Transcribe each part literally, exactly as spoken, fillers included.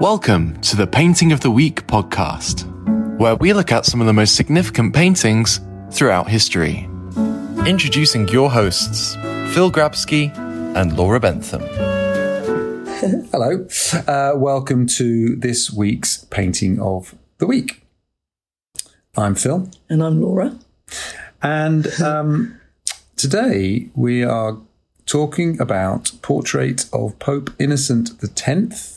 Welcome to the Painting of the Week podcast, where we look at some of the most significant paintings throughout history. Introducing your hosts, Phil Grabsky and Laura Bentham. Hello. Uh, welcome to this week's Painting of the Week. I'm Phil. And I'm Laura. And um, today we are talking about Portrait of Pope Innocent X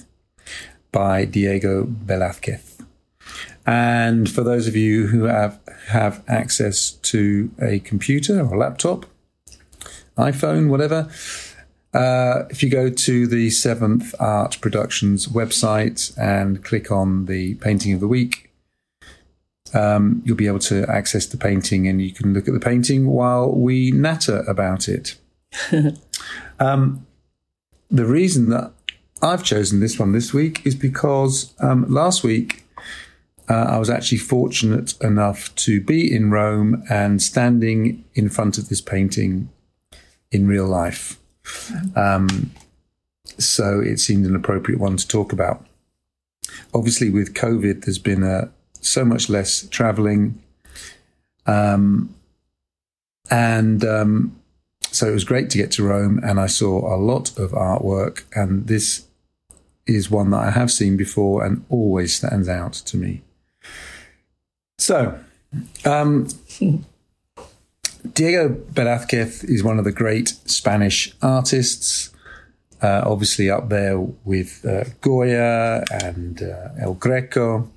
by Diego Velázquez. And for those of you who have, have access to a computer or a laptop, iPhone, whatever, uh, if you go to the seventh Art Productions website and click on the Painting of the Week, um, you'll be able to access the painting and you can look at the painting while we natter about it. um, the reason that I've chosen this one this week is because um, last week, Uh, I was actually fortunate enough to be in Rome and standing in front of this painting in real life. Um, so it seemed an appropriate one to talk about. Obviously, with COVID, there's been uh, so much less travelling. Um, and um, so it was great to get to Rome, and I saw a lot of artwork, and this is one that I have seen before and always stands out to me. So, um, Diego Velázquez is one of the great Spanish artists, uh, obviously up there with uh, Goya and uh, El Greco.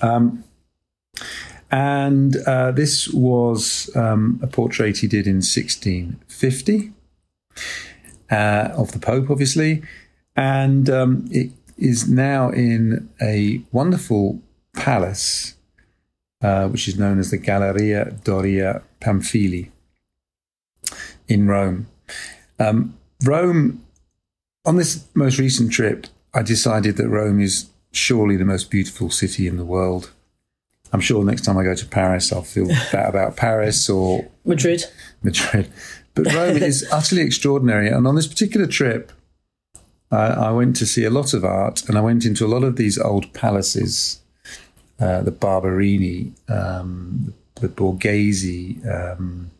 Um, and uh, this was um, a portrait he did in sixteen fifty uh, of the Pope, obviously. And um, it is now in a wonderful palace, Uh, which is known as the Galleria Doria Pamphilj in Rome. Um, Rome, on this most recent trip, I decided that Rome is surely the most beautiful city in the world. I'm sure next time I go to Paris, I'll feel that about Paris or Madrid. Madrid. But Rome is utterly extraordinary. And on this particular trip, uh, I went to see a lot of art, and I went into a lot of these old palaces. Uh, the Barberini, um, the Borghese, um,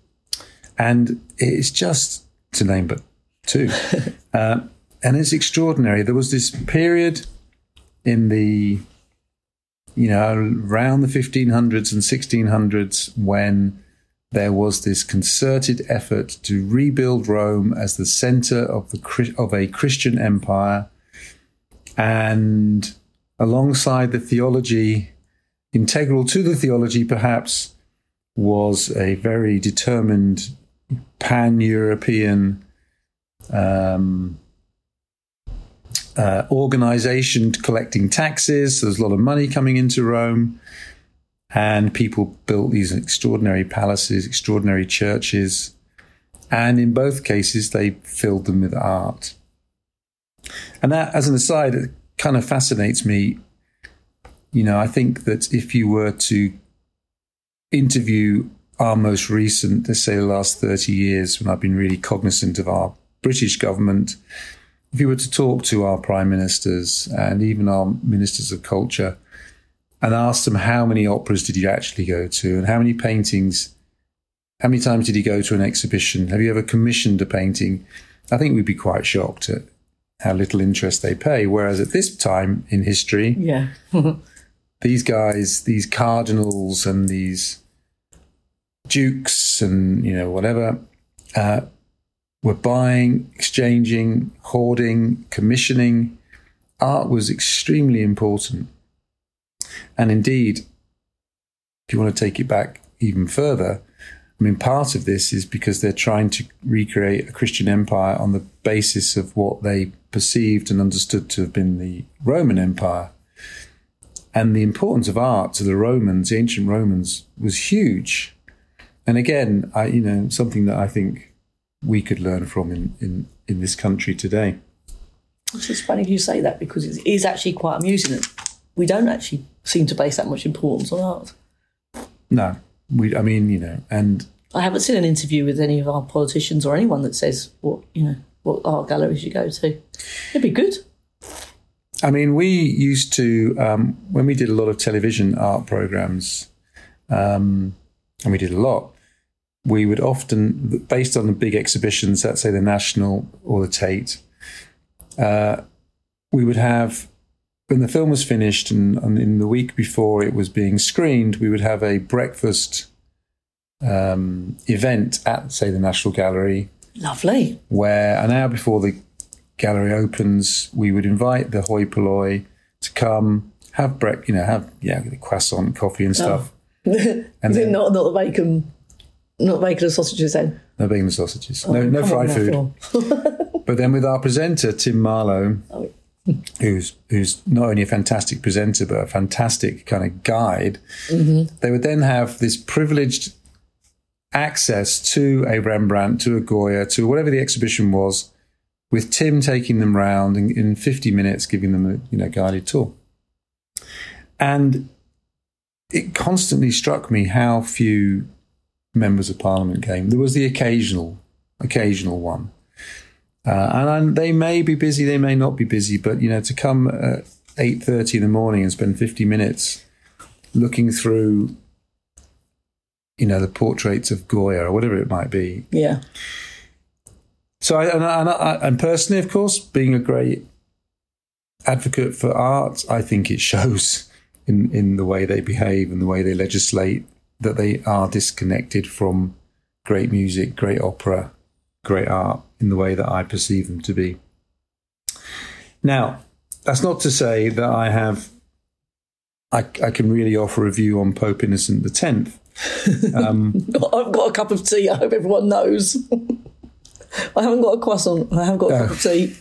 and it's just, to name but two. Uh, and it's extraordinary. There was this period in the, you know, around the fifteen hundreds and sixteen hundreds when there was this concerted effort to rebuild Rome as the centre of the of a Christian empire, and alongside the theology. Integral to the theology, perhaps, was a very determined pan-European um, uh, organisation collecting taxes. So there's a lot of money coming into Rome, and people built these extraordinary palaces, extraordinary churches, and in both cases they filled them with art. And that, as an aside, it kind of fascinates me. You know, I think that if you were to interview our most recent, let's say the last thirty years, when I've been really cognizant of our British government, if you were to talk to our prime ministers and even our ministers of culture and ask them how many operas did you actually go to and how many paintings, how many times did you go to an exhibition? Have you ever commissioned a painting? I think we'd be quite shocked at how little interest they pay. Whereas at this time in history... yeah. These guys, these cardinals and these dukes and, you know, whatever, uh, were buying, exchanging, hoarding, commissioning. Art was extremely important. And indeed, if you want to take it back even further, I mean, part of this is because they're trying to recreate a Christian empire on the basis of what they perceived and understood to have been the Roman Empire. And the importance of art to the Romans, the ancient Romans, was huge. And again, I, you know, something that I think we could learn from in, in, in this country today. It's funny you say that because it is actually quite amusing that we don't actually seem to place that much importance on art. No, we. I mean, you know, and I haven't seen an interview with any of our politicians or anyone that says what you know what art galleries you go to. It'd be good. I mean, we used to, um, when we did a lot of television art programs, um, and we did a lot, we would often, based on the big exhibitions, let's say the National or the Tate, uh, we would have, when the film was finished and, and in the week before it was being screened, we would have a breakfast um, event at, say, the National Gallery. Lovely. Where an hour before the gallery opens, we would invite the hoi polloi to come, have break, you know, have yeah, croissant, coffee and stuff. Oh. And then, not not the bacon, not bacon and sausages then. No bacon and sausages. Oh, no no fried food. But then with our presenter Tim Marlow, oh. who's who's not only a fantastic presenter but a fantastic kind of guide, mm-hmm. they would then have this privileged access to a Rembrandt, to a Goya, to whatever the exhibition was, with Tim taking them round and in fifty minutes giving them a, you know, guided tour. And it constantly struck me how few members of parliament came. There was the occasional, occasional one. Uh, and, and they may be busy, they may not be busy, but, you know, to come at eight thirty in the morning and spend fifty minutes looking through, you know, the portraits of Goya or whatever it might be. Yeah. So, I, and, I, and, I, and personally, of course, being a great advocate for art, I think it shows in, in the way they behave and the way they legislate that they are disconnected from great music, great opera, great art in the way that I perceive them to be. Now, that's not to say that I have, I, I can really offer a view on Pope Innocent the tenth. Um, I've got a cup of tea, I hope everyone knows. I haven't got a croissant. I haven't got a cup of tea.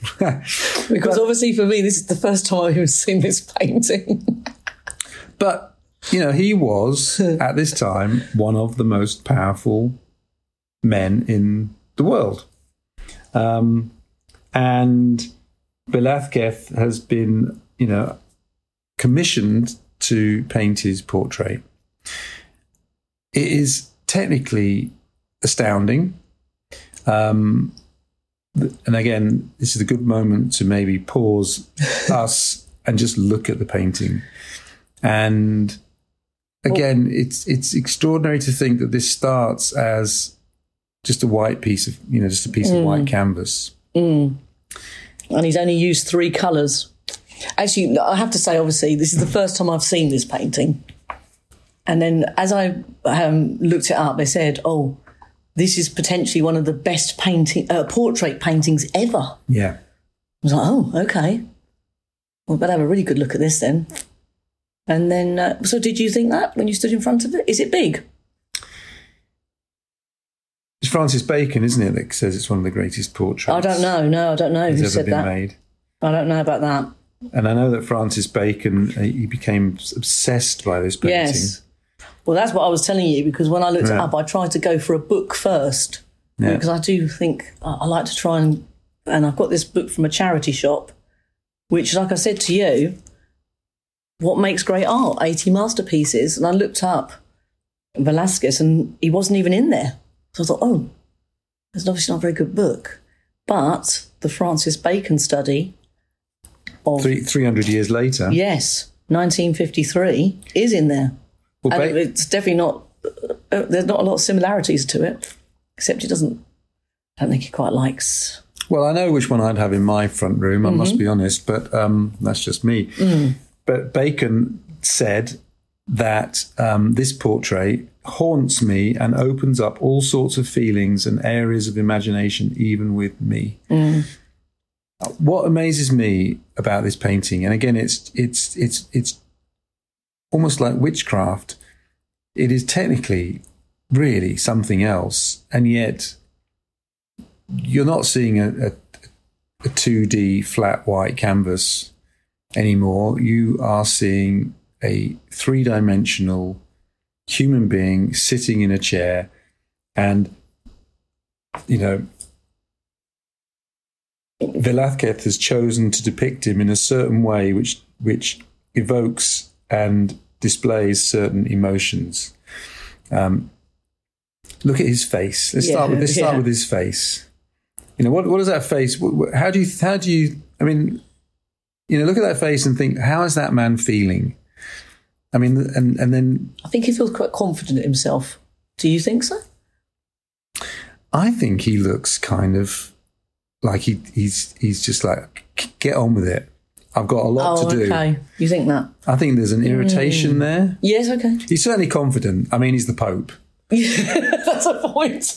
Because but, obviously for me, this is the first time I've even seen this painting. But, you know, he was, at this time, one of the most powerful men in the world. Um, and Velázquez has been, you know, commissioned to paint his portrait. It is technically astounding. Um, and again, this is a good moment to maybe pause us and just look at the painting. And again, well, it's it's extraordinary to think that this starts as just a white piece of, you know, just a piece mm, of white canvas. Mm. And he's only used three colours. Actually, I have to say, obviously, this is the first time I've seen this painting. And then as I um, looked it up, they said, oh, this is potentially one of the best painting, uh, portrait paintings ever. Yeah. I was like, oh, okay. Well, better have a really good look at this then. And then, uh, so did you think that when you stood in front of it? Is it big? It's Francis Bacon, isn't it, that says it's one of the greatest portraits? I don't know. No, I don't know who said that. It's ever been made. I don't know about that. And I know that Francis Bacon, uh, he became obsessed by this painting. Yes. Well, that's what I was telling you, because when I looked yeah. it up, I tried to go for a book first, yeah. because I do think I like to try and, and I've got this book from a charity shop, which, like I said to you, what makes great art? eighty masterpieces. And I looked up Velázquez and he wasn't even in there. So I thought, oh, it's obviously not a very good book. But the Francis Bacon study of... Three, three hundred years later. Yes, nineteen fifty-three is in there. Well, ba- and it's definitely not, uh, there's not a lot of similarities to it, except it doesn't, I don't think he quite likes. Well, I know which one I'd have in my front room, I mm-hmm. must be honest, but um, that's just me. Mm. But Bacon said that um, this portrait haunts me and opens up all sorts of feelings and areas of imagination, even with me. Mm. What amazes me about this painting, and again, it's it's it's it's, almost like witchcraft, it is technically really something else, and yet you're not seeing a, a, a two D flat white canvas anymore. You are seeing a three-dimensional human being sitting in a chair and, you know, Velázquez has chosen to depict him in a certain way which which evokes and displays certain emotions. Um, look at his face. Let's yeah, start with let's yeah. start with his face. You know, what what is that face? How do you how do you? I mean, You know, look at that face and think, how is that man feeling? I mean, and, and then... I think he feels quite confident in himself. Do you think so? I think he looks kind of like he he's he's just like, get on with it. I've got a lot oh, to do. Okay. You think that? I think there's an irritation mm. there. Yes, okay. He's certainly confident. I mean, he's the Pope. That's a point.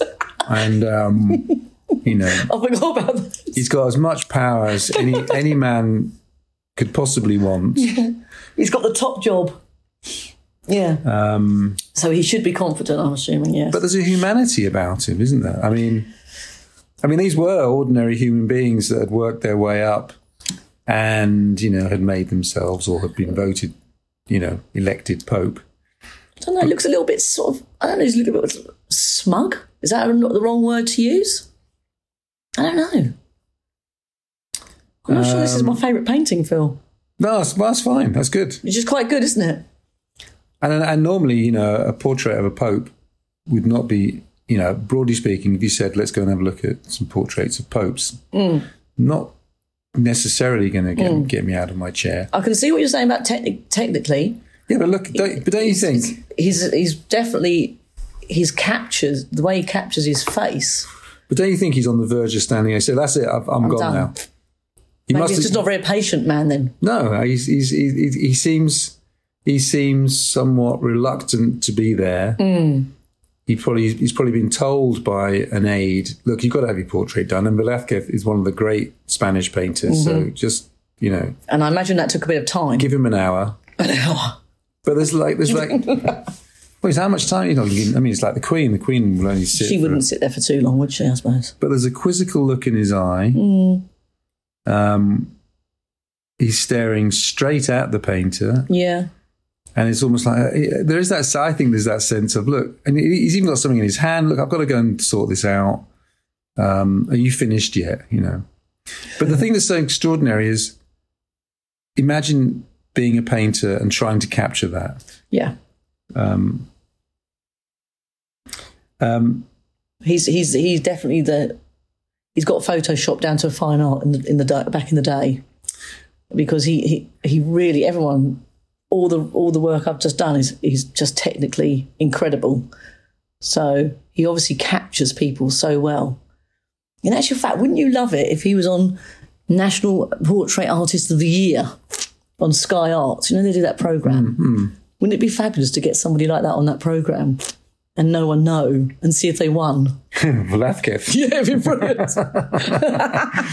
And, um, you know... I forgot about that. He's got as much power as any any man could possibly want. Yeah. He's got the top job. Yeah. Um, so he should be confident, I'm assuming, yes. But there's a humanity about him, isn't there? I mean, I mean, these were ordinary human beings that had worked their way up and, you know, had made themselves or had been voted, you know, elected Pope. I don't know, it looks a little bit sort of, I don't know, it's a little bit smug. Is that not the wrong word to use? I don't know. I'm not um, sure this is my favourite painting, Phil. No, that's, that's fine. That's good. Which is quite good, isn't it? And, and normally, you know, a portrait of a Pope would not be, you know, broadly speaking, if you said, let's go and have a look at some portraits of popes, mm. not necessarily going to get, mm. get me out of my chair. I can see what you're saying about te- technically. Yeah, but look, don't, but don't you think? He's, he's definitely, he's captured, the way he captures his face. But don't you think he's on the verge of standing there? So that's it, I've, I'm, I'm gone done. now. He Maybe he's have, just not a very patient man then. No, he's, he's, he, he seems... He seems somewhat reluctant to be there. Mm. He probably he's probably been told by an aide, look, you've got to have your portrait done. And Velázquez is one of the great Spanish painters, mm-hmm. so just, you know. And I imagine that took a bit of time. Give him an hour. An hour. But there's like there's like, well, it's how much time? You know, I mean, it's like the Queen. The Queen will only sit. She wouldn't a, sit there for too long, would she? I suppose. But there's a quizzical look in his eye. Mm. Um, he's staring straight at the painter. Yeah. And it's almost like, there is that, I think there's that sense of, look, and he's even got something in his hand. Look, I've got to go and sort this out. Um, are you finished yet? You know. But the thing that's so extraordinary is, imagine being a painter and trying to capture that. Yeah. Um, um, he's he's he's definitely the, he's got Photoshop down to a fine art in the, in the back in the day, because he he, he really, everyone... All the all the work I've just done is is just technically incredible. So he obviously captures people so well. In actual fact, wouldn't you love it if he was on National Portrait Artist of the Year on Sky Arts? You know, they do that programme. Mm-hmm. Wouldn't it be fabulous to get somebody like that on that programme and no one know and see if they won? Velázquez. Yeah, it'd be brilliant.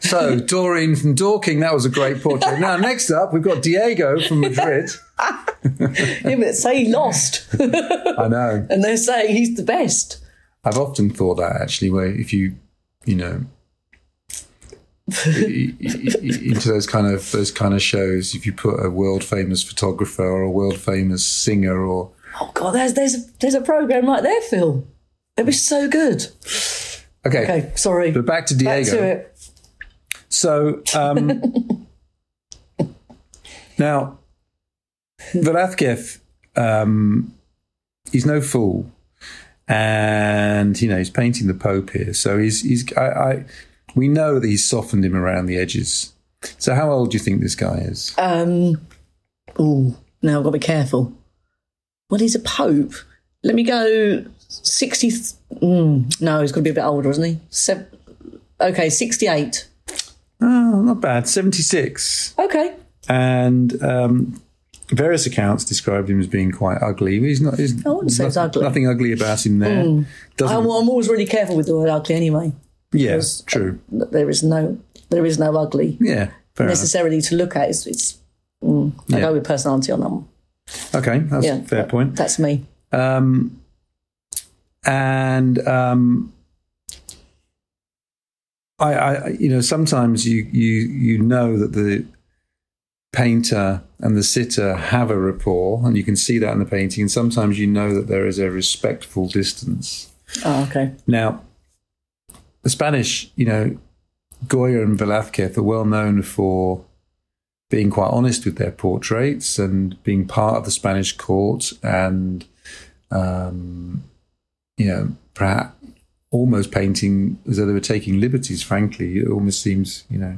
So, Doreen from Dorking, that was a great portrait. Now, next up, we've got Diego from Madrid. Yeah, but say he lost. I know. And they're saying he's the best. I've often thought that, actually, where if you, you know, into those kind of those kind of shows, if you put a world-famous photographer or a world-famous singer or... Oh, God, there's, there's, a, there's a programme right there, Phil. It'd be so good. Okay. Okay, sorry. But back to Diego. Back to it. So, um, now, Velázquez, um, he's no fool. And, you know, he's painting the Pope here. So he's, he's I, I, we know that he's softened him around the edges. So how old do you think this guy is? Um, oh, now I've got to be careful. Well, he's a Pope. Let me go sixty. Th- mm, no, he's got to be a bit older, isn't he? Se- okay, sixty-eight. Oh, not bad. seventy-six. Okay. And um, various accounts described him as being quite ugly. He's not. He's I wouldn't say nothing, it's ugly. Nothing ugly about him there. Mm. Doesn't. I'm, I'm always really careful with the word ugly, anyway. Yes, yeah, true. Uh, there is no, there is no ugly. Yeah, fair necessarily enough. To look at. It's. it's mm, I yeah. go with personality on that one. Okay, that's yeah, a fair that, point. That's me. Um, and. Um, I, I, you know, sometimes you, you, you know that the painter and the sitter have a rapport, and you can see that in the painting. And sometimes you know that there is a respectful distance. Oh, okay. Now, the Spanish, you know, Goya and Velázquez are well known for being quite honest with their portraits and being part of the Spanish court, and um, you know, perhaps. Almost painting as though they were taking liberties, frankly. It almost seems, you know.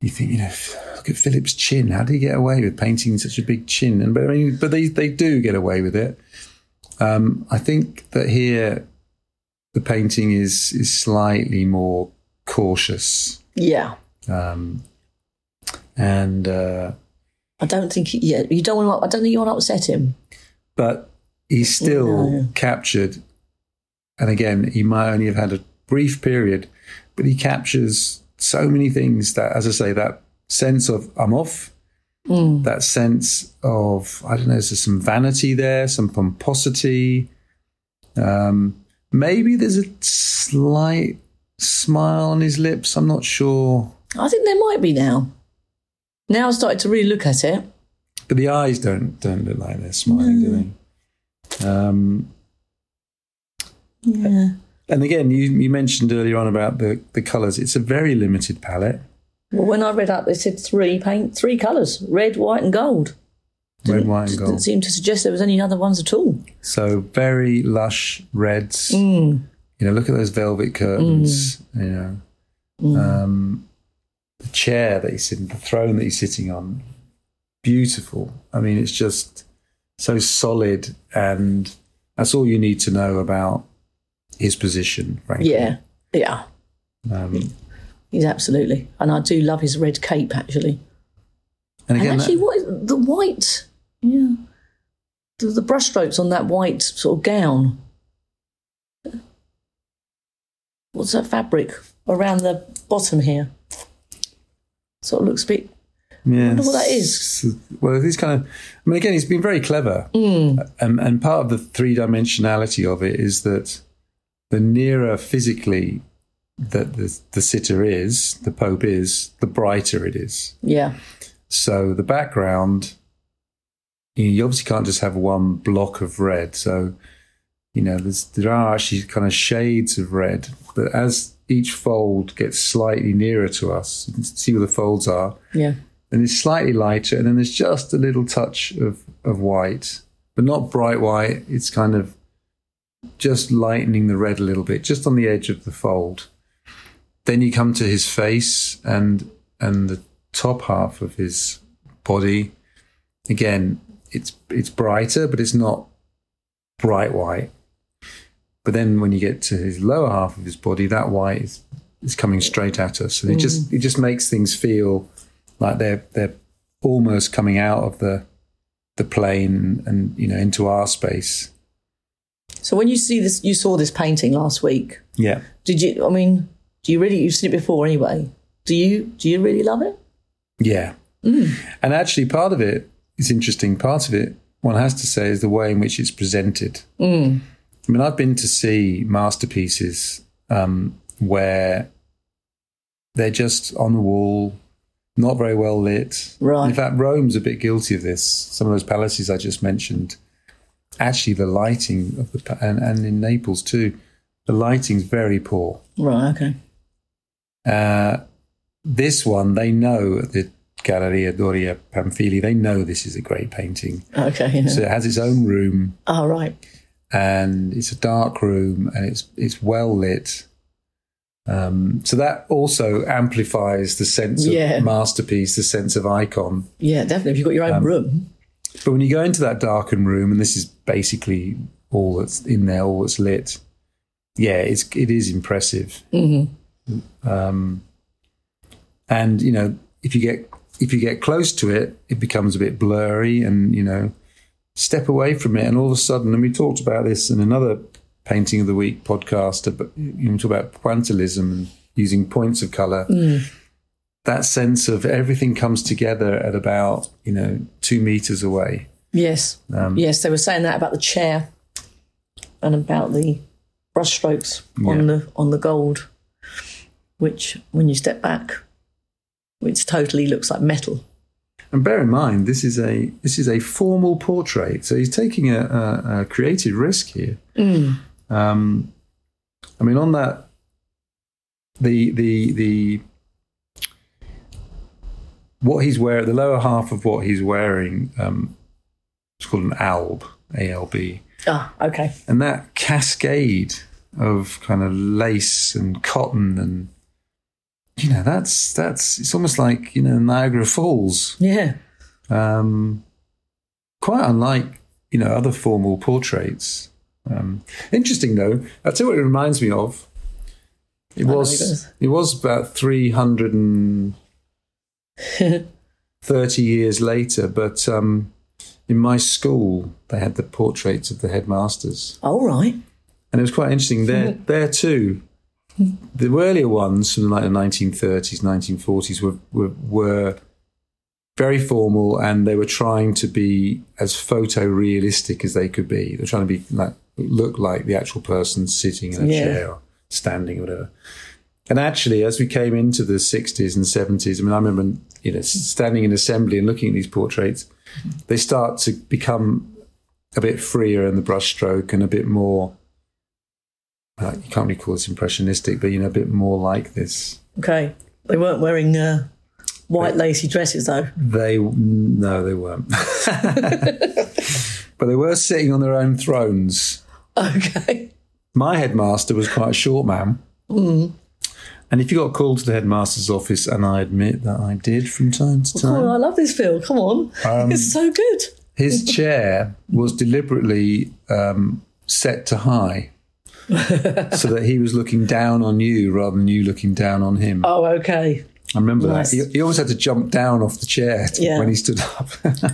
you think, you know, look at Philip's chin. How do you get away with painting such a big chin? And but I mean, but they they do get away with it. Um, I think that here the painting is is slightly more cautious. Yeah. Um, and uh, I don't think. Yeah, you don't want. I don't think you want to upset him. But he's still no. captured, and again, he might only have had a brief period, but he captures so many things that, as I say, that sense of I'm off, mm. that sense of, I don't know, there's some vanity there, some pomposity. Um, maybe there's a slight smile on his lips. I'm not sure. I think there might be now. Now I've started to really look at it. But the eyes don't don't look like they're smiling, no. do they? Um, yeah. And again, you, you mentioned earlier on about the, the colours. It's a very limited palette. Well, when I read up, they said three paint, three colours, red, white and gold. Red, white and gold. Didn't seem to suggest there was any other ones at all. So very lush reds. Mm. You know, look at those velvet curtains, mm. you know. Mm. Um, the chair that he's sitting, the throne that he's sitting on. Beautiful. I mean, it's just so solid, and that's all you need to know about his position, frankly. Yeah, yeah. Um, He's absolutely, and I do love his red cape, actually. And, again, and actually, that, what is, the white, yeah, the, the brushstrokes on that white sort of gown. What's that fabric around the bottom here? Sort of looks a bit. Yeah, I wonder what that is. Well, he's kind of, I mean, again, he's been very clever. Mm. And, and part of the three-dimensionality of it is that the nearer physically that the, the sitter is, the Pope is, the brighter it is. Yeah. So the background, you obviously can't just have one block of red. So, you know, there's, there are actually kind of shades of red. But as each fold gets slightly nearer to us, you can see where the folds are. Yeah. And it's slightly lighter, and then there's just a little touch of, of white, but not bright white. It's kind of just lightening the red a little bit, just on the edge of the fold. Then you come to his face and and the top half of his body. Again, it's it's brighter, but it's not bright white. But then when you get to his lower half of his body, that white is, is coming straight at us, and it mm. just it just makes things feel like they're they're almost coming out of the the plane and, you know, into our space. So when you see this, you saw this painting last week. Yeah. Did you? I mean, do you really? You've seen it before, anyway. Do you? Do you really love it? Yeah. Mm. And actually, part of it is interesting. Part of it, one has to say, is the way in which it's presented. Mm. I mean, I've been to see masterpieces um, where they're just on the wall. Not very well lit. Right. In fact, Rome's a bit guilty of this. Some of those palaces I just mentioned, actually the lighting of the and, and in Naples too, the lighting's very poor. Right. Okay. Uh, this one, they know at the Galleria Doria Pamphilj, they know this is a great painting. Okay. Yeah. So it has its own room. Oh, right. And it's a dark room, and it's it's well lit. Um, so that also amplifies the sense of yeah. masterpiece, the sense of icon. Yeah, definitely. If you've got your own um, room. But when you go into that darkened room, and this is basically all that's in there, all that's lit, yeah, it's, it is impressive. Mm-hmm. Um, and, you know, if you get if you get close to it, it becomes a bit blurry, and, you know, step away from it, and all of a sudden, and we talked about this in another Painting of the Week podcast, about, you talk about pointillism and using points of colour. Mm. That sense of everything comes together at about, you know, two metres away. Yes. Um, yes, they were saying that about the chair and about the brushstrokes yeah. on the on the gold, which when you step back, it totally looks like metal. And bear in mind, this is a this is a formal portrait, so he's taking a, a, a creative risk here. Mm. Um, I mean, on that, the the the what he's wearing, the lower half of what he's wearing, um, it's called an alb, A L B. Ah, okay. And that cascade of kind of lace and cotton and you know, that's, that's, it's almost like, you know, Niagara Falls. Yeah. Um, quite unlike, you know, other formal portraits. Um, interesting though, I'll tell you what it reminds me of. It was, it was about three hundred thirty years later, but um, in my school, they had the portraits of the headmasters. Oh, right. And it was quite interesting. There, there too, the earlier ones from like the nineteen thirties, nineteen forties were, were were very formal, and they were trying to be as photorealistic as they could be. They were trying to be like look like the actual person sitting in a yeah. chair or standing or whatever. And actually, as we came into the sixties and seventies, I mean, I remember, you know, standing in assembly and looking at these portraits, they start to become a bit freer in the brushstroke and a bit more. Uh, you can't really call it impressionistic, but, you know, a bit more like this. Okay. They weren't wearing uh, white they, lacy dresses, though? They No, they weren't. But they were sitting on their own thrones. Okay. My headmaster was quite a short man. Mm. And if you got called to the headmaster's office, and I admit that I did from time to time. Oh, I love this, Phil. Come on. Um, it's so good. His chair was deliberately um, set to high. So that he was looking down on you rather than you looking down on him. Oh, okay. I remember nice. that. He, he always had to jump down off the chair to, yeah. when he stood up.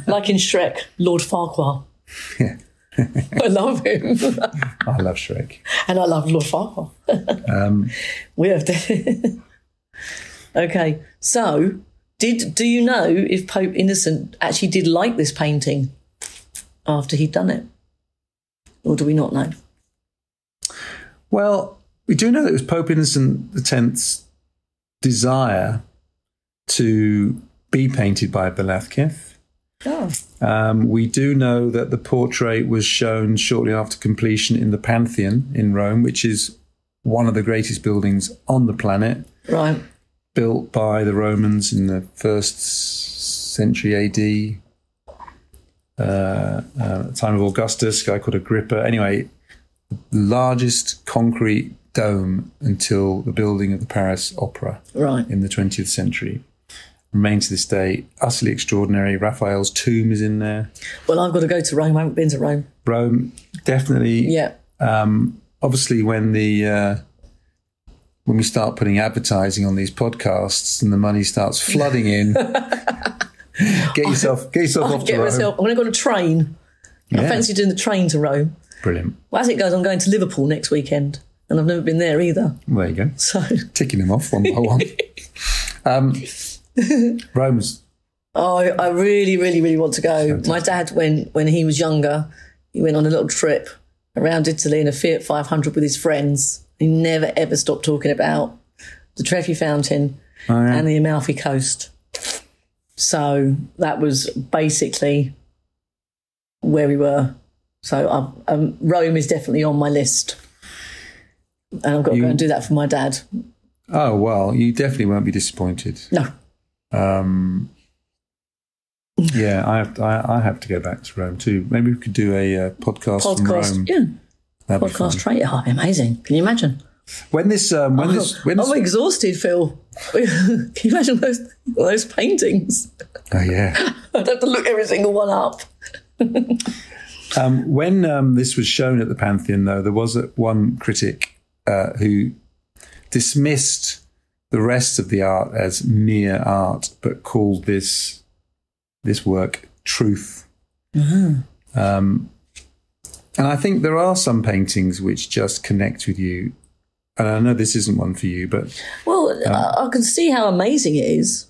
Like in Shrek, Lord Farquhar. Yeah. I love him. I love Shrek. And I love Lord Farquhar. um, we have to... Okay. So, did do you know if Pope Innocent actually did like this painting after he'd done it? Or do we not know? Well, we do know that it was Pope Innocent the tenth's desire to be painted by Velázquez. Oh. Um, we do know that the portrait was shown shortly after completion in the Pantheon in Rome, which is one of the greatest buildings on the planet. Right. Built by the Romans in the first century A D, uh, uh, the time of Augustus, a guy called Agrippa. Anyway, the largest concrete dome until the building of the Paris Opera right. in the twentieth century. Remains to this day utterly extraordinary. Raphael's tomb is in there. Well, I've got to go to Rome. I haven't been to Rome. Rome, definitely. Yeah. Um, obviously, when the uh, when we start putting advertising on these podcasts and the money starts flooding in, get yourself get yourself I off get to myself, Rome. I'm going to go on a train. Yeah. I fancy doing the train to Rome. Brilliant. Well, as it goes, I'm going to Liverpool next weekend, and I've never been there either. Well, there you go. So ticking them off one by one. Um, Rome's. Oh, I really, really, really want to go. Fantastic. My dad, when when he was younger, he went on a little trip around Italy in a Fiat five hundred with his friends. He never ever stopped talking about the Trevi Fountain oh, yeah. and the Amalfi Coast. So that was basically where we were. So um, um, Rome is definitely on my list. And I've got to you, go and do that for my dad. Oh, well, you definitely won't be disappointed. No. Um, yeah, I have, to, I, I have to go back to Rome too. Maybe we could do a uh, podcast, podcast from Rome. Yeah. That'd podcast trade. Oh, it'd be amazing. Can you imagine? When this... Um, when oh, this when I'm this, exhausted, Phil. Can you imagine those, those paintings? Oh, yeah. I'd have to look every single one up. Um, when um, this was shown at the Pantheon, though, there was one critic uh, who dismissed the rest of the art as mere art, but called this this work truth. Mm-hmm. Um, and I think there are some paintings which just connect with you. And I know this isn't one for you, but... Well, um, I can see how amazing it is.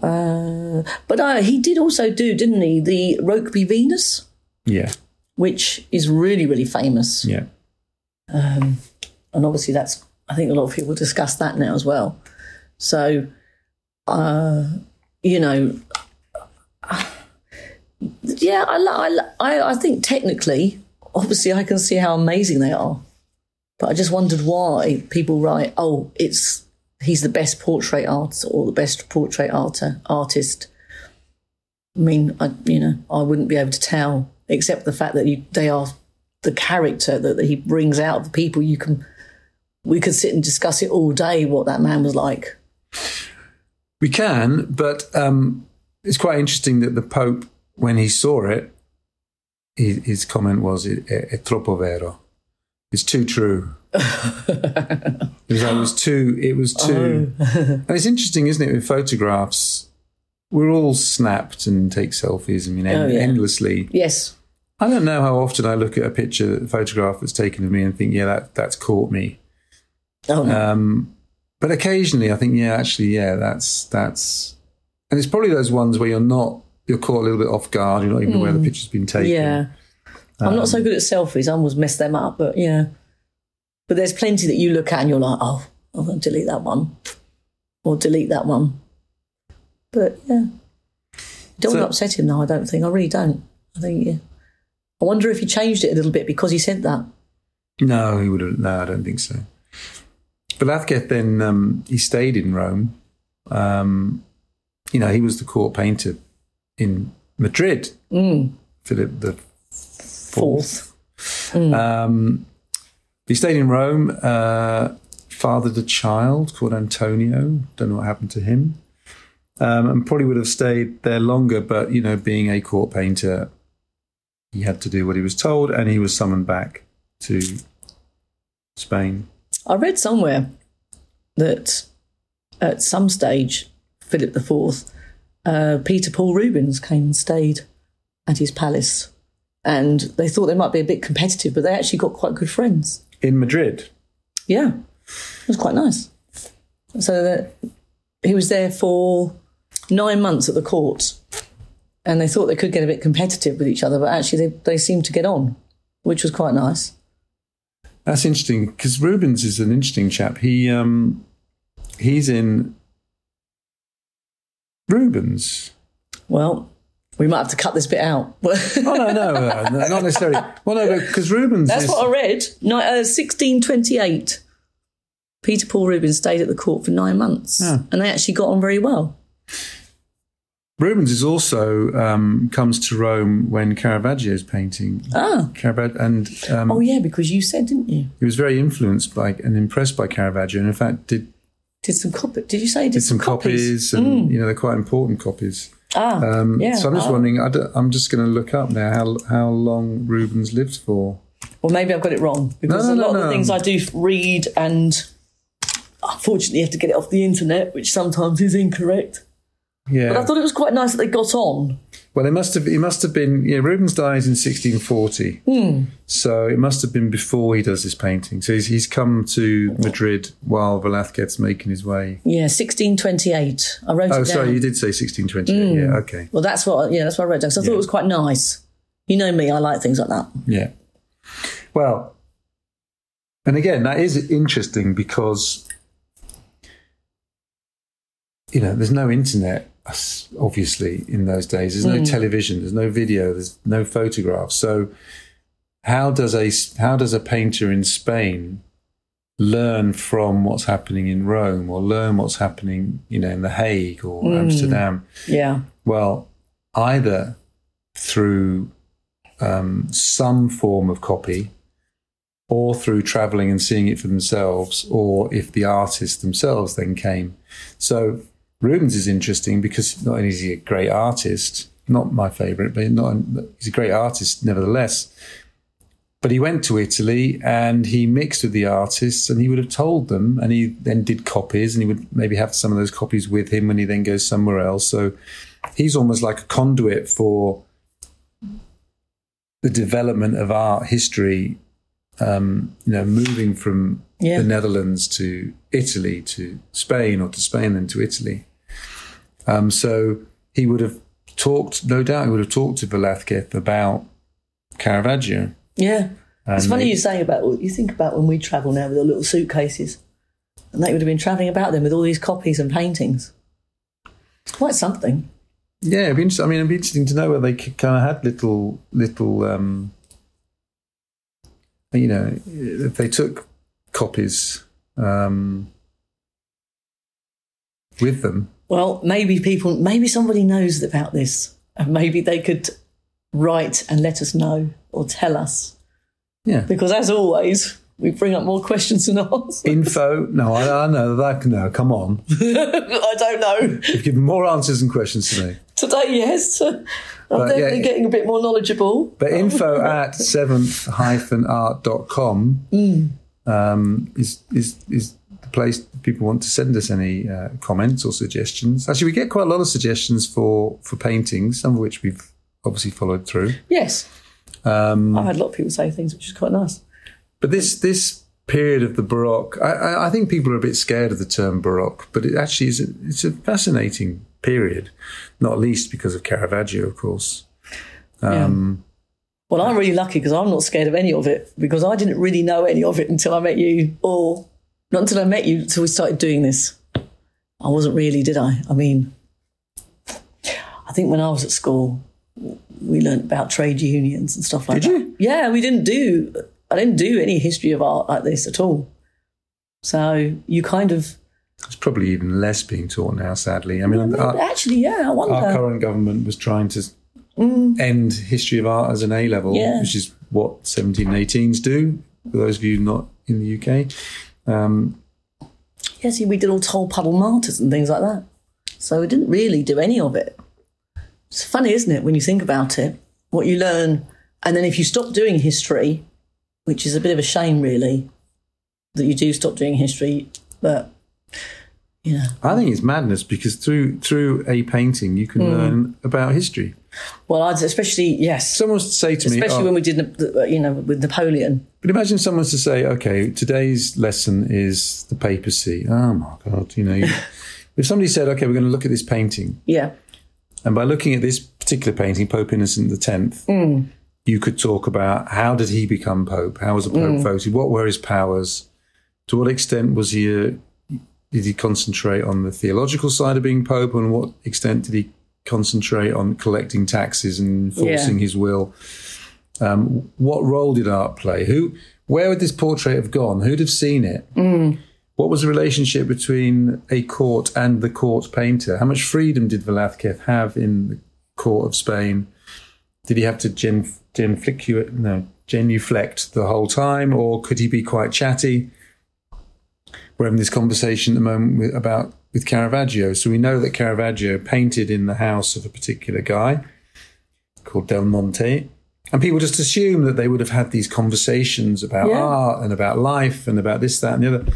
Uh, but uh, he did also do, didn't he, the Rokeby Venus? Yeah. Which is really, really famous. Yeah. Um, and obviously that's, I think a lot of people discuss that now as well. So, uh, you know, yeah, I, I, I think technically, obviously I can see how amazing they are. But I just wondered why people write, oh, it's... he's the best portrait artist or the best portrait artist. I mean, I, you know, I wouldn't be able to tell, except the fact that you, they are the character that, that he brings out, the people you can we could sit and discuss it all day, what that man was like. We can, but um, it's quite interesting that the Pope, when he saw it, he, his comment was, "È e, e troppo vero." It's too true. it, was, it was too, it was too. Oh. And it's interesting, isn't it, with photographs, we're all snapped and take selfies, I mean, en- oh, yeah. endlessly. Yes. I don't know how often I look at a picture, a photograph that's taken of me and think, yeah, that that's caught me. Oh, no. Um, but occasionally I think, yeah, actually, yeah, that's, that's, and it's probably those ones where you're not, you're caught a little bit off guard. You're not even mm. aware the picture's been taken. Yeah. Um, I'm not so good at selfies. I almost mess them up, but yeah. But there's plenty that you look at and you're like, oh, I'm going to delete that one or delete that one. But yeah. Don't so, upset him though, I don't think. I really don't. I think, yeah. I wonder if he changed it a little bit because he said that. No, he wouldn't. No, I don't think so. Velázquez then, um, he stayed in Rome. Um, you know, he was the court painter in Madrid, mm. Philip the Fourth. Mm. Um, he stayed in Rome, uh, fathered a child called Antonio. Don't know what happened to him. Um, and probably would have stayed there longer, but, you know, being a court painter, he had to do what he was told, and he was summoned back to Spain. I read somewhere that at some stage, Philip the Fourth, uh, Peter Paul Rubens came and stayed at his palace, and they thought they might be a bit competitive, but they actually got quite good friends. In Madrid? Yeah. It was quite nice. So that he was there for nine months at the court, and they thought they could get a bit competitive with each other, but actually they, they seemed to get on, which was quite nice. That's interesting, because Rubens is an interesting chap. He um, he's in Rubens. Well, we might have to cut this bit out. oh, no, no, no, not necessarily. Well, no, because Rubens That's is... what I read. No, uh, sixteen twenty-eight, Peter Paul Rubens stayed at the court for nine months, yeah. and they actually got on very well. Rubens is also um, comes to Rome when Caravaggio's painting. Ah, Caravaggio, and um, oh yeah, because you said, didn't you? He was very influenced by and impressed by Caravaggio, and in fact did did some copy. Did you say did, did some copies? copies and mm. you know, they're quite important copies. Ah, um, yeah. So I'm just ah. wondering. I I'm just going to look up now how how long Rubens lived for. Well, maybe I've got it wrong because no, no, a lot no, no. of the things I do read and unfortunately you have to get it off the internet, which sometimes is incorrect. Yeah. But I thought it was quite nice that they got on. Well, it must have it must have been, yeah, Rubens dies in sixteen forty. Mm. So it must have been before he does his painting. So he's, he's come to Madrid while Velázquez's making his way. Yeah, sixteen twenty-eight. I wrote oh, it down. Oh, sorry, you did say sixteen twenty-eight. Mm. Yeah, okay. Well, that's what, yeah, that's what I wrote down. So I yeah. thought it was quite nice. You know me, I like things like that. Yeah. Well, and again, that is interesting because, you know, there's no internet. Obviously, in those days, there's no mm. television, there's no video, there's no photographs. So, how does a how does a painter in Spain learn from what's happening in Rome, or learn what's happening, you know, in The Hague or mm. Amsterdam? Yeah. Well, either through um, some form of copy, or through traveling and seeing it for themselves, or if the artists themselves then came. So Rubens is interesting because not only is he a great artist, not my favourite, but not he's a great artist nevertheless. But he went to Italy and he mixed with the artists and he would have told them, and he then did copies and he would maybe have some of those copies with him when he then goes somewhere else. So he's almost like a conduit for the development of art history, um, you know, moving from yeah. the Netherlands to Italy to Spain, or to Spain and to Italy. Um, so he would have talked, no doubt, he would have talked to Velázquez about Caravaggio. Yeah. And it's funny they, you saying about what you think about when we travel now with our little suitcases, and they would have been travelling about them with all these copies and paintings. It's quite something. Yeah, it'd be interesting. I mean, it'd be interesting to know where they kind of had little, little, um, you know, if they took copies um, with them. Well, maybe people, maybe somebody knows about this, and maybe they could write and let us know or tell us. Yeah. Because as always, we bring up more questions than answers. Info? No, I, I know that. No, come on. I don't know. You've given more answers and questions to me. Today, yes. I'm but, definitely yeah, getting a bit more knowledgeable. But info at seventh art dot com mm. um, is, is, is the place people want to send us any uh, comments or suggestions. Actually, we get quite a lot of suggestions for, for paintings, some of which we've obviously followed through. Yes. Um, I've had a lot of people say things, which is quite nice. But this this period of the Baroque, I, I, I think people are a bit scared of the term Baroque, but it actually is a, it's a fascinating period, not least because of Caravaggio, of course. Um, yeah. Well, I'm really lucky because I'm not scared of any of it, because I didn't really know any of it until I met you, or not until I met you, until we started doing this. I wasn't really, did I? I mean, I think when I was at school, we learned about trade unions and stuff like that. Did you? Yeah, we didn't do... I didn't do any history of art like this at all. So you kind of... It's probably even less being taught now, sadly. I mean, I mean our, actually, yeah, I wonder. Our current government was trying to mm. end history of art as an A-level, yeah. which is what seventeen eighteens do, for those of you not in the U K. Um, yeah, see, we did all Toll Puddle Martyrs and things like that. So we didn't really do any of it. It's funny, isn't it, when you think about it, what you learn. And then if you stop doing history... which is a bit of a shame, really, that you do stop doing history. But, you know. I think it's madness because through through a painting, you can mm. learn about history. Well, I'd especially, yes. Someone's to say to especially me... Especially oh, when we did, you know, with Napoleon. But imagine someone's to say, OK, today's lesson is the papacy. Oh, my God, you know. You, if somebody said, OK, we're going to look at this painting. Yeah. And by looking at this particular painting, Pope Innocent the tenth... Mm. You could talk about how did he become Pope? How was the Pope mm. voted? What were his powers? To what extent was he? A, did he concentrate on the theological side of being Pope? And what extent did he concentrate on collecting taxes and enforcing yeah. his will? Um, what role did art play? Who? Where would this portrait have gone? Who'd have seen it? Mm. What was the relationship between a court and the court painter? How much freedom did Velázquez have in the court of Spain? Did he have to gen, genflicu, no, genuflect the whole time, or could he be quite chatty? We're having this conversation at the moment with, about with Caravaggio. So we know that Caravaggio painted in the house of a particular guy called Del Monte. And people just assume that they would have had these conversations about yeah. art and about life and about this, that and the other.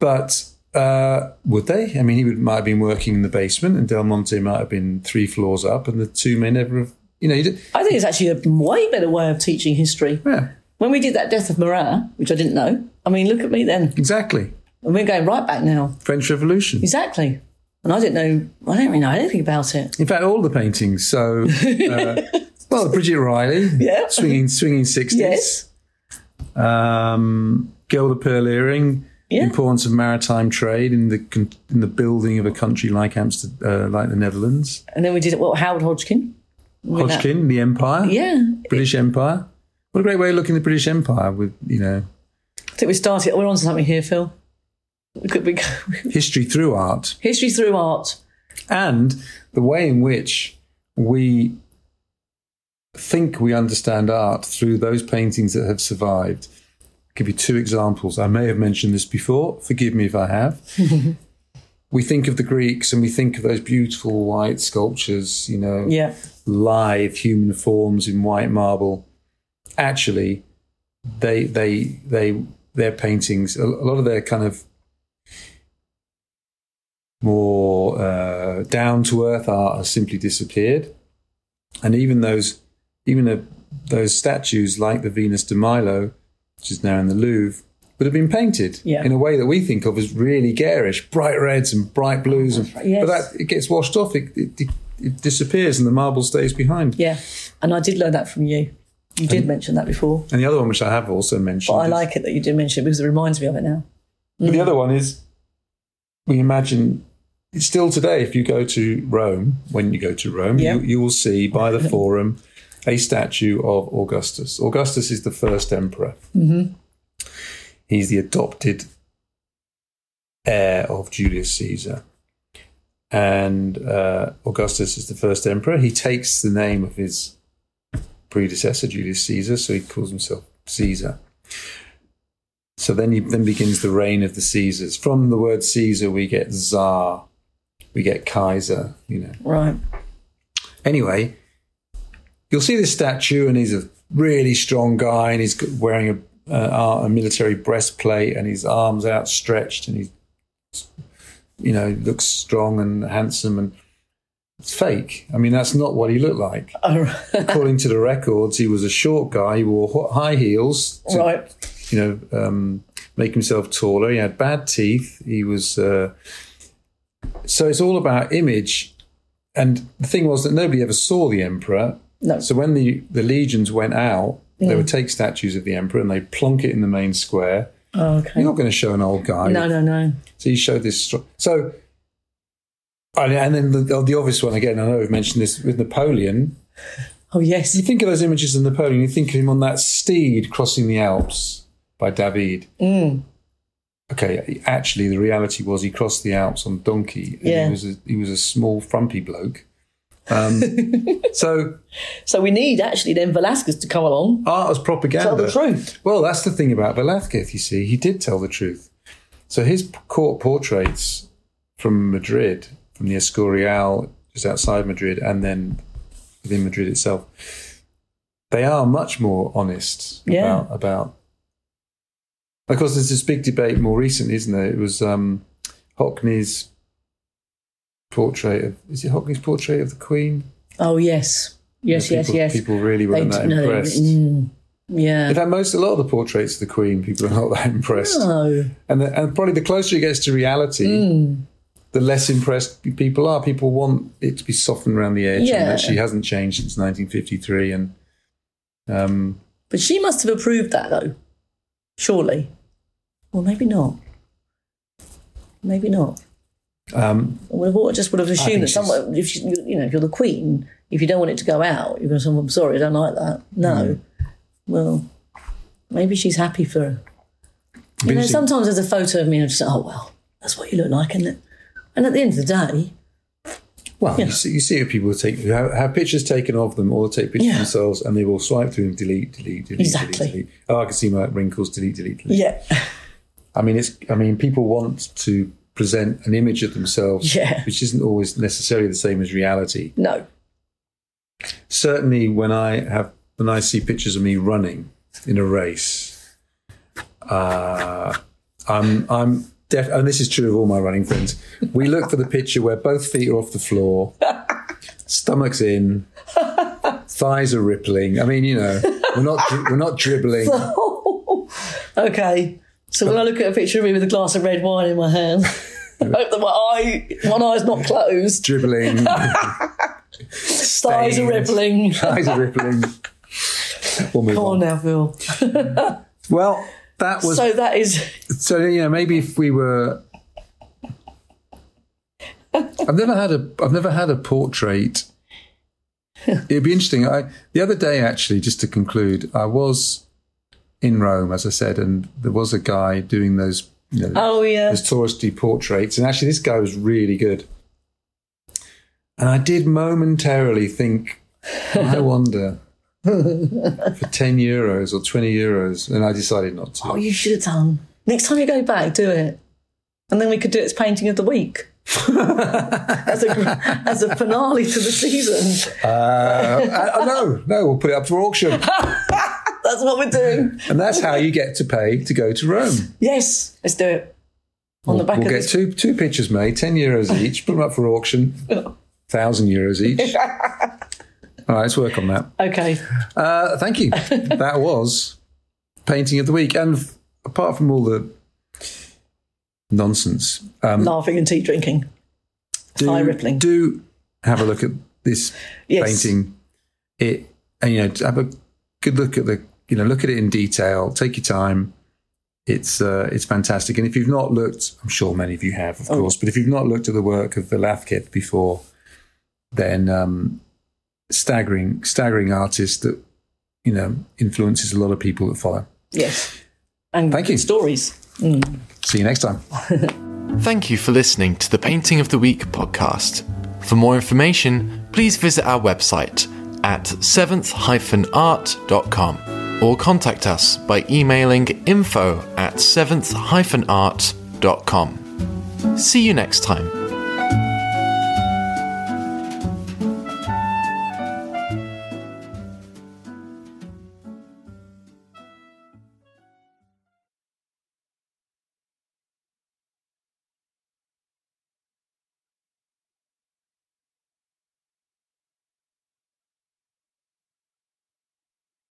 But... Uh, would they? I mean, he would, might have been working in the basement, and Del Monte might have been three floors up, and the two may never have. You know, I think it's actually a way better way of teaching history. Yeah. When we did that Death of Marat, which I didn't know. I mean, look at me then. Exactly. And we're going right back now. French Revolution. Exactly. And I didn't know. I don't really know anything about it. In fact, all the paintings. So, uh, well, Bridget Riley, yeah, swinging, swinging sixties. Yes. Um, Girl with a Pearl Earring. Yeah. Importance of maritime trade in the in the building of a country like Amsterdam, uh, like the Netherlands. And then we did what Howard Hodgkin. Hodgkin, that. The Empire. Yeah, British it, Empire. What a great way of looking at the British Empire. With you know, I think we started. We're on to something here, Phil. Could we? History through art. History through art, and the way in which we think we understand art through those paintings that have survived. Give you two examples. I may have mentioned this before. Forgive me if I have. We think of the Greeks and we think of those beautiful white sculptures, you know, yeah. live human forms in white marble. Actually, they, they, they, their paintings, a lot of their kind of more uh, down-to-earth art has simply disappeared. And even those, even a, those statues like the Venus de Milo, which is now in the Louvre, would have been painted yeah. in a way that we think of as really garish, bright reds and bright blues. And, yes. But that it gets washed off, it, it, it disappears and the marble stays behind. Yeah, and I did learn that from you. You did and, mention that before. And the other one, which I have also mentioned. But I is, like it that you did mention it because it reminds me of it now. Mm. But the other one is, we imagine, it's still today, if you go to Rome, when you go to Rome, yeah. you, you will see by the Forum... a statue of Augustus. Augustus is the first emperor. Mm-hmm. He's the adopted heir of Julius Caesar. And uh, Augustus is the first emperor. He takes the name of his predecessor, Julius Caesar, so he calls himself Caesar. So then you, then begins the reign of the Caesars. From the word Caesar, we get Tsar, we get Kaiser, you know. Right. Anyway, you'll see this statue, and he's a really strong guy, and he's wearing a Uh, a military breastplate, and his arms outstretched, and he, you know, looks strong and handsome, and it's fake. I mean, that's not what he looked like. Oh. According to the records, he was a short guy. He wore high heels to, right. you know, um, make himself taller. He had bad teeth. He was... Uh... So it's all about image. And the thing was that nobody ever saw the emperor. No. So when the, the legions went out, yeah. They would take statues of the emperor and they'd plonk it in the main square. Oh, okay. You're not going to show an old guy. No, no, no. So you showed this. Str- so, and then the, the obvious one, again, I know we've mentioned this, with Napoleon. Oh, yes. You think of those images of Napoleon, you think of him on that steed crossing the Alps by David. Mm. Okay, actually, the reality was he crossed the Alps on donkey. And yeah. He was a, he was a small, frumpy bloke. Um, so, so we need actually then Velázquez to come along. Art as propaganda. Tell the truth. Well, that's the thing about Velázquez. You see, he did tell the truth. So his court portraits from Madrid, from the Escorial, just outside Madrid, and then within Madrid itself, they are much more honest. Yeah. About, about. Of course, there's this big debate more recently, isn't there? It was um, Hockney's. Portrait of is it Hockney's portrait of the Queen? Oh yes, yes, you know, people, yes, yes. People really weren't that no, impressed. Mm, yeah. In fact, most a lot of the portraits of the Queen, people are not that impressed. No. And the, and probably the closer it gets to reality, mm. the less impressed people are. People want it to be softened around the edge, yeah. and that she hasn't changed since nineteen fifty-three. And um, but she must have approved that though, surely, or maybe not. Maybe not. Um, I would have, just would have assumed that someone, if you, you know, if you're the Queen, if you don't want it to go out, you're going to say, I'm sorry, I don't like that. No. Mm. Well, maybe she's happy for her. You know, sometimes there's a photo of me and I'm just like, oh, well, that's what you look like, isn't it? And at the end of the day... Well, you, you, know. see, you see people take who have, have pictures taken of them or take pictures yeah. of themselves and they will swipe through and delete, delete, delete, exactly. delete, delete. Oh, I can see my wrinkles, delete, delete, delete. Yeah. I mean, it's, I mean, people want to... present an image of themselves, yeah. which isn't always necessarily the same as reality. No. Certainly, when I have when I see pictures of me running in a race, uh, I'm I'm def- and this is true of all my running friends. We look for the picture where both feet are off the floor, stomach's in, thighs are rippling. I mean, you know, we're not we're not dribbling. Okay. So but, when I look at a picture of me with a glass of red wine in my hand, I hope that my eye, one eye's not closed. Dribbling. Thighs are rippling. Thighs are rippling. We'll move Come on. on now, Phil. Well, that was... So that is... So, you know, maybe if we were... I've never had a. I've never had a portrait. It'd be interesting. I The other day, actually, just to conclude, I was... in Rome, as I said, and there was a guy doing those, you know, oh, yeah. those touristy portraits. And actually, this guy was really good. And I did momentarily think, I wonder, for ten euros or twenty euros. And I decided not to. Oh, you should have done. Next time you go back, do it. And then we could do it as painting of the week. as, a, as a finale to the season. Uh, I, I, no, no, we'll put it up for auction. That's what we're doing. And that's how you get to pay to go to Rome. Yes, let's do it. On we'll, the back we'll of We'll get two, two pictures made, ten euros each, put them up for auction, one thousand euros each. All right, let's work on that. Okay. Uh, thank you. That was Painting of the Week. And f- apart from all the nonsense... Um, laughing and tea drinking. Do, eye rippling. Do have a look at this yes. painting. It, and, you know, have a good look at the... You know, look at it in detail. Take your time. It's uh, it's fantastic. And if you've not looked, I'm sure many of you have, of oh. course. But if you've not looked at the work of Velázquez before, then um, staggering, staggering artist that you know influences a lot of people that follow. Yes, and thank you. Stories. Mm. See you next time. Thank you for listening to the Painting of the Week podcast. For more information, please visit our website at seventh art dot com. or contact us by emailing info at seventh art dot com. See you next time.